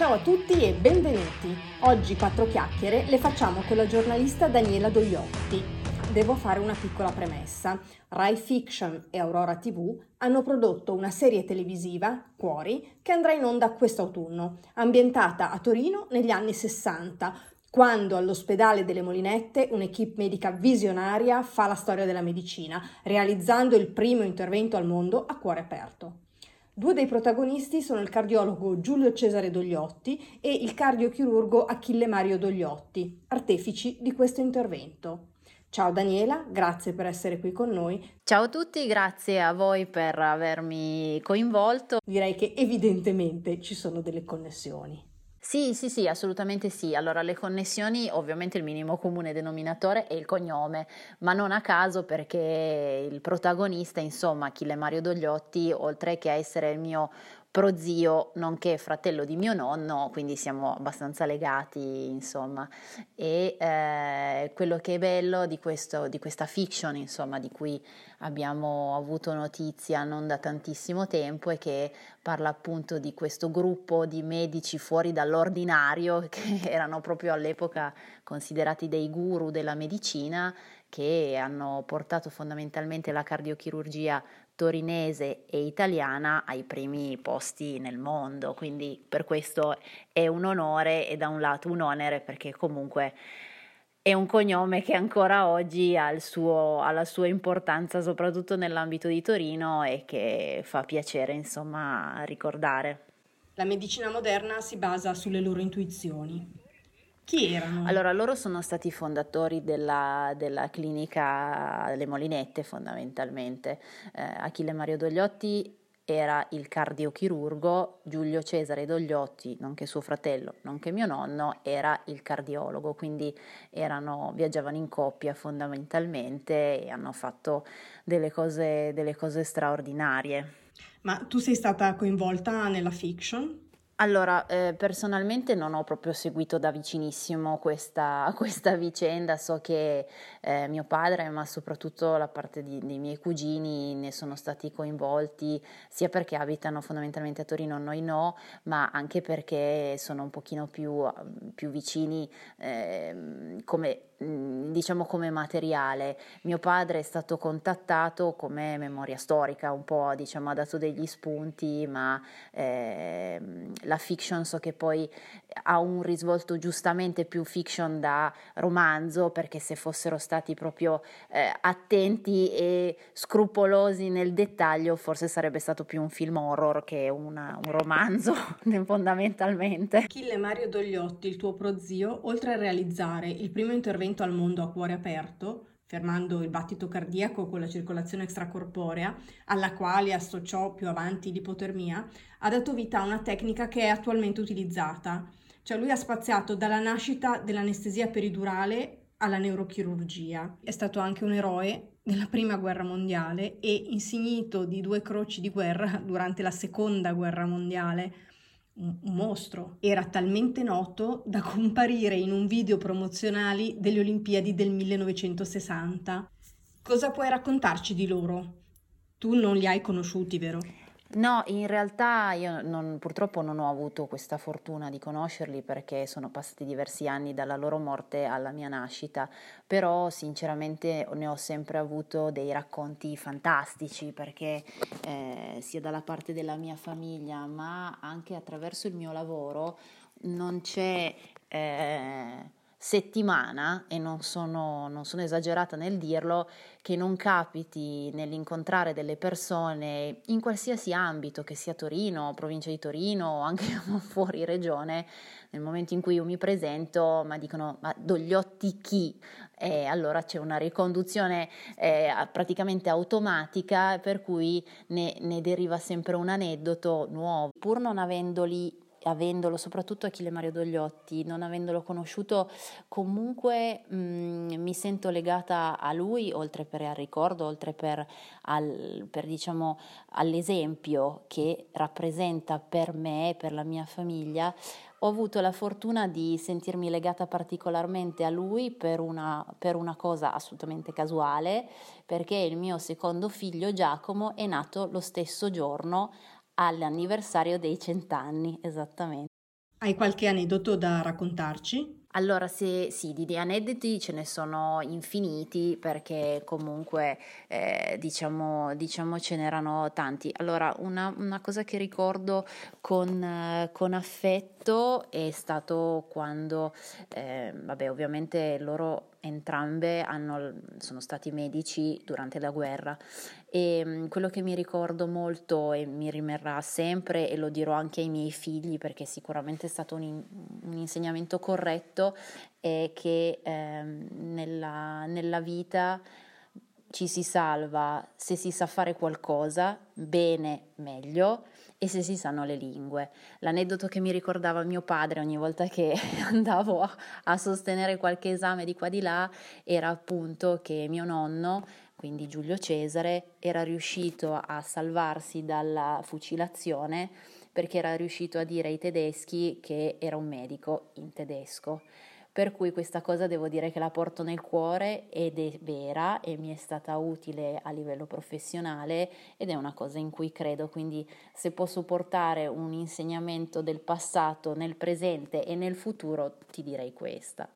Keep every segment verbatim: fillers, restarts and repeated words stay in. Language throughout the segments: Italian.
Ciao a tutti e benvenuti! Oggi quattro chiacchiere le facciamo con la giornalista Daniela Dogliotti. Devo fare una piccola premessa. Rai Fiction e Aurora ti vu hanno prodotto una serie televisiva, Cuori, che andrà in onda quest'autunno, ambientata a Torino negli anni sessanta, quando all'ospedale delle Molinette un'equipe medica visionaria fa la storia della medicina, realizzando il primo intervento al mondo a cuore aperto. Due dei protagonisti sono il cardiologo Giulio Cesare Dogliotti e il cardiochirurgo Achille Mario Dogliotti, artefici di questo intervento. Ciao Daniela, grazie per essere qui con noi. Ciao a tutti, grazie a voi per avermi coinvolto. Direi che evidentemente ci sono delle connessioni. Sì, sì, sì, assolutamente sì. Allora, le connessioni, ovviamente il minimo comune denominatore è il cognome, ma non a caso perché il protagonista, insomma, Achille Mario Dogliotti, oltre che a essere il mio prozio, nonché fratello di mio nonno, quindi siamo abbastanza legati, insomma. E eh, quello che è bello di, questo, di questa fiction, insomma, di cui abbiamo avuto notizia non da tantissimo tempo, è che parla appunto di questo gruppo di medici fuori dall'ordinario che erano proprio all'epoca considerati dei guru della medicina, che hanno portato fondamentalmente la cardiochirurgia torinese e italiana ai primi posti nel mondo, quindi per questo è un onore e da un lato un onere, perché comunque è un cognome che ancora oggi ha, il suo, ha la sua importanza soprattutto nell'ambito di Torino e che fa piacere, insomma, ricordare. La medicina moderna si basa sulle loro intuizioni. Chi erano? Allora, loro sono stati i fondatori della, della clinica Le Molinette, fondamentalmente. Eh, Achille Mario Dogliotti era il cardiochirurgo, Giulio Cesare Dogliotti, nonché suo fratello, nonché mio nonno, era il cardiologo, quindi erano, viaggiavano in coppia fondamentalmente e hanno fatto delle cose, delle cose straordinarie. Ma tu sei stata coinvolta nella fiction? Allora, eh, personalmente non ho proprio seguito da vicinissimo questa, questa vicenda, so che eh, mio padre, ma soprattutto la parte di, dei miei cugini ne sono stati coinvolti, sia perché abitano fondamentalmente a Torino, noi no, ma anche perché sono un pochino più, più vicini eh, come... diciamo come materiale. Mio padre è stato contattato come memoria storica, un po', diciamo, ha dato degli spunti, ma eh, la fiction so che poi ha un risvolto giustamente più fiction da romanzo, perché se fossero stati proprio eh, attenti e scrupolosi nel dettaglio forse sarebbe stato più un film horror che una, un romanzo fondamentalmente. Achille Mario Dogliotti, il tuo prozio, oltre a realizzare il primo intervento al mondo a cuore aperto, fermando il battito cardiaco con la circolazione extracorporea, alla quale associò più avanti l'ipotermia, ha dato vita a una tecnica che è attualmente utilizzata. Cioè lui ha spaziato dalla nascita dell'anestesia peridurale alla neurochirurgia. È stato anche un eroe della prima guerra mondiale e insignito di due croci di guerra durante la seconda guerra mondiale. Un mostro. Era talmente noto da comparire in un video promozionali delle Olimpiadi del millenovecentosessanta. Cosa puoi raccontarci di loro? Tu non li hai conosciuti, vero? No, in realtà io non, purtroppo non ho avuto questa fortuna di conoscerli, perché sono passati diversi anni dalla loro morte alla mia nascita, però sinceramente ne ho sempre avuto dei racconti fantastici, perché eh, sia dalla parte della mia famiglia ma anche attraverso il mio lavoro non c'è... Eh, settimana, e non sono, non sono esagerata nel dirlo, che non capiti nell'incontrare delle persone in qualsiasi ambito, che sia Torino, provincia di Torino o anche fuori regione, nel momento in cui io mi presento ma dicono ma Dogliotti chi? E allora c'è una riconduzione eh, praticamente automatica, per cui ne, ne deriva sempre un aneddoto nuovo, pur non avendoli avendolo, soprattutto Achille Mario Dogliotti, non avendolo conosciuto, comunque mh, mi sento legata a lui, oltre per al ricordo, oltre per, al, per diciamo all'esempio che rappresenta per me e per la mia famiglia. Ho avuto la fortuna di sentirmi legata particolarmente a lui per una, per una cosa assolutamente casuale, perché il mio secondo figlio Giacomo è nato lo stesso giorno all'anniversario dei cent'anni, esattamente. Hai qualche aneddoto da raccontarci? Allora, se, sì, di aneddoti ce ne sono infiniti, perché comunque eh, diciamo, diciamo ce n'erano tanti. Allora, una, una cosa che ricordo con, con affetto è stato quando, eh, vabbè, ovviamente loro entrambe hanno, sono stati medici durante la guerra, e quello che mi ricordo molto e mi rimarrà sempre, e lo dirò anche ai miei figli perché sicuramente è stato un, un insegnamento corretto, è che eh, nella, nella vita ci si salva se si sa fare qualcosa bene, meglio, e se si sanno le lingue. L'aneddoto che mi ricordava mio padre ogni volta che andavo a, a sostenere qualche esame di qua di là era appunto che mio nonno, quindi Giulio Cesare, era riuscito a salvarsi dalla fucilazione perché era riuscito a dire ai tedeschi che era un medico in tedesco. Per cui questa cosa devo dire che la porto nel cuore ed è vera, e mi è stata utile a livello professionale, ed è una cosa in cui credo. Quindi se posso portare un insegnamento del passato nel presente e nel futuro, ti direi questa.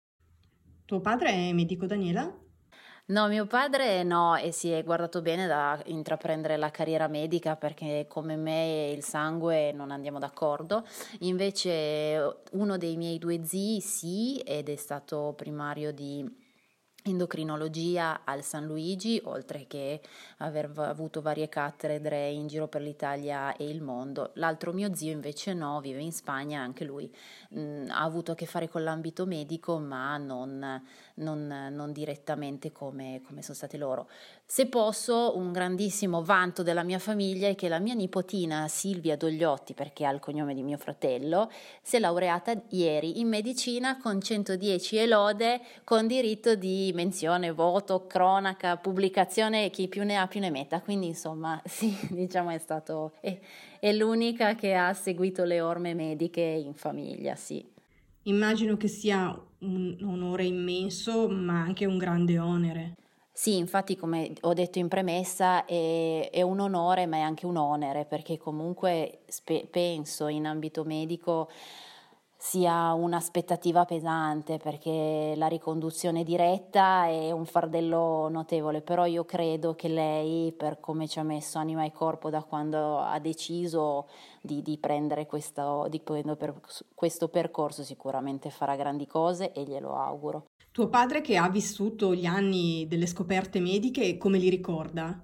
Tuo padre è medico, Daniela? No, mio padre no, e si è guardato bene da intraprendere la carriera medica, perché come me e il sangue non andiamo d'accordo. Invece uno dei miei due zii sì, ed è stato primario di endocrinologia al San Luigi, oltre che aver avuto varie cattedre in giro per l'Italia e il mondo. L'altro mio zio invece no, vive in Spagna, anche lui mh, ha avuto a che fare con l'ambito medico, ma non, non, non direttamente come, come sono stati loro. Se posso, un grandissimo vanto della mia famiglia è che la mia nipotina Silvia Dogliotti, perché ha il cognome di mio fratello, si è laureata ieri in medicina con centodieci e lode, con diritto di menzione, voto, cronaca, pubblicazione, chi più ne ha più ne metta. Quindi insomma sì, diciamo è stato è, è l'unica che ha seguito le orme mediche in famiglia, sì. Immagino che sia un onore immenso, ma anche un grande onere. Sì, infatti, come ho detto in premessa, è, è un onore, ma è anche un onere, perché comunque spe- penso in ambito medico sia un'aspettativa pesante, perché la riconduzione diretta è un fardello notevole, però io credo che lei, per come ci ha messo anima e corpo da quando ha deciso di, di prendere questo, di per, questo percorso, sicuramente farà grandi cose, e glielo auguro. Tuo padre, che ha vissuto gli anni delle scoperte mediche, come li ricorda?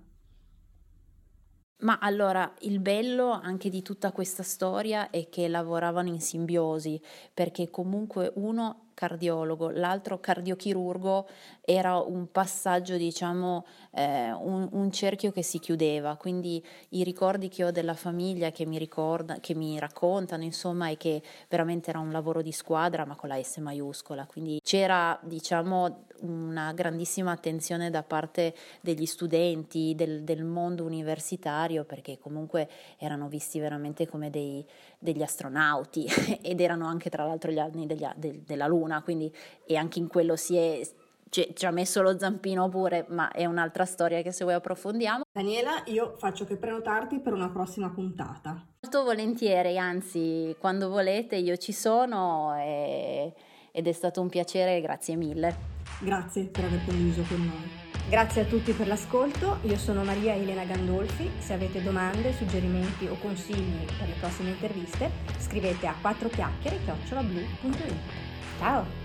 Ma allora, il bello anche di tutta questa storia è che lavoravano in simbiosi, perché comunque uno cardiologo, l'altro cardiochirurgo, era un passaggio, diciamo, eh, un, un cerchio che si chiudeva. Quindi i ricordi che ho della famiglia, che mi ricorda, che mi raccontano, insomma, è che veramente era un lavoro di squadra, ma con la S maiuscola. Quindi c'era, diciamo, una grandissima attenzione da parte degli studenti, del, del mondo universitario, perché comunque erano visti veramente come dei, degli astronauti ed erano anche, tra l'altro, gli anni degli, de, della Luna. Quindi, e anche in quello si è, ci, ci ha messo lo zampino pure, ma è un'altra storia che se vuoi approfondiamo. Daniela, io faccio che prenotarti per una prossima puntata. Molto volentieri, anzi, quando volete io ci sono, e, ed è stato un piacere, grazie mille. Grazie per aver condiviso con noi. Grazie a tutti per l'ascolto, io sono Maria Elena Gandolfi. Se avete domande, suggerimenti o consigli per le prossime interviste, scrivete a quattro chiacchiere chiocciola blu punto it. Ciao!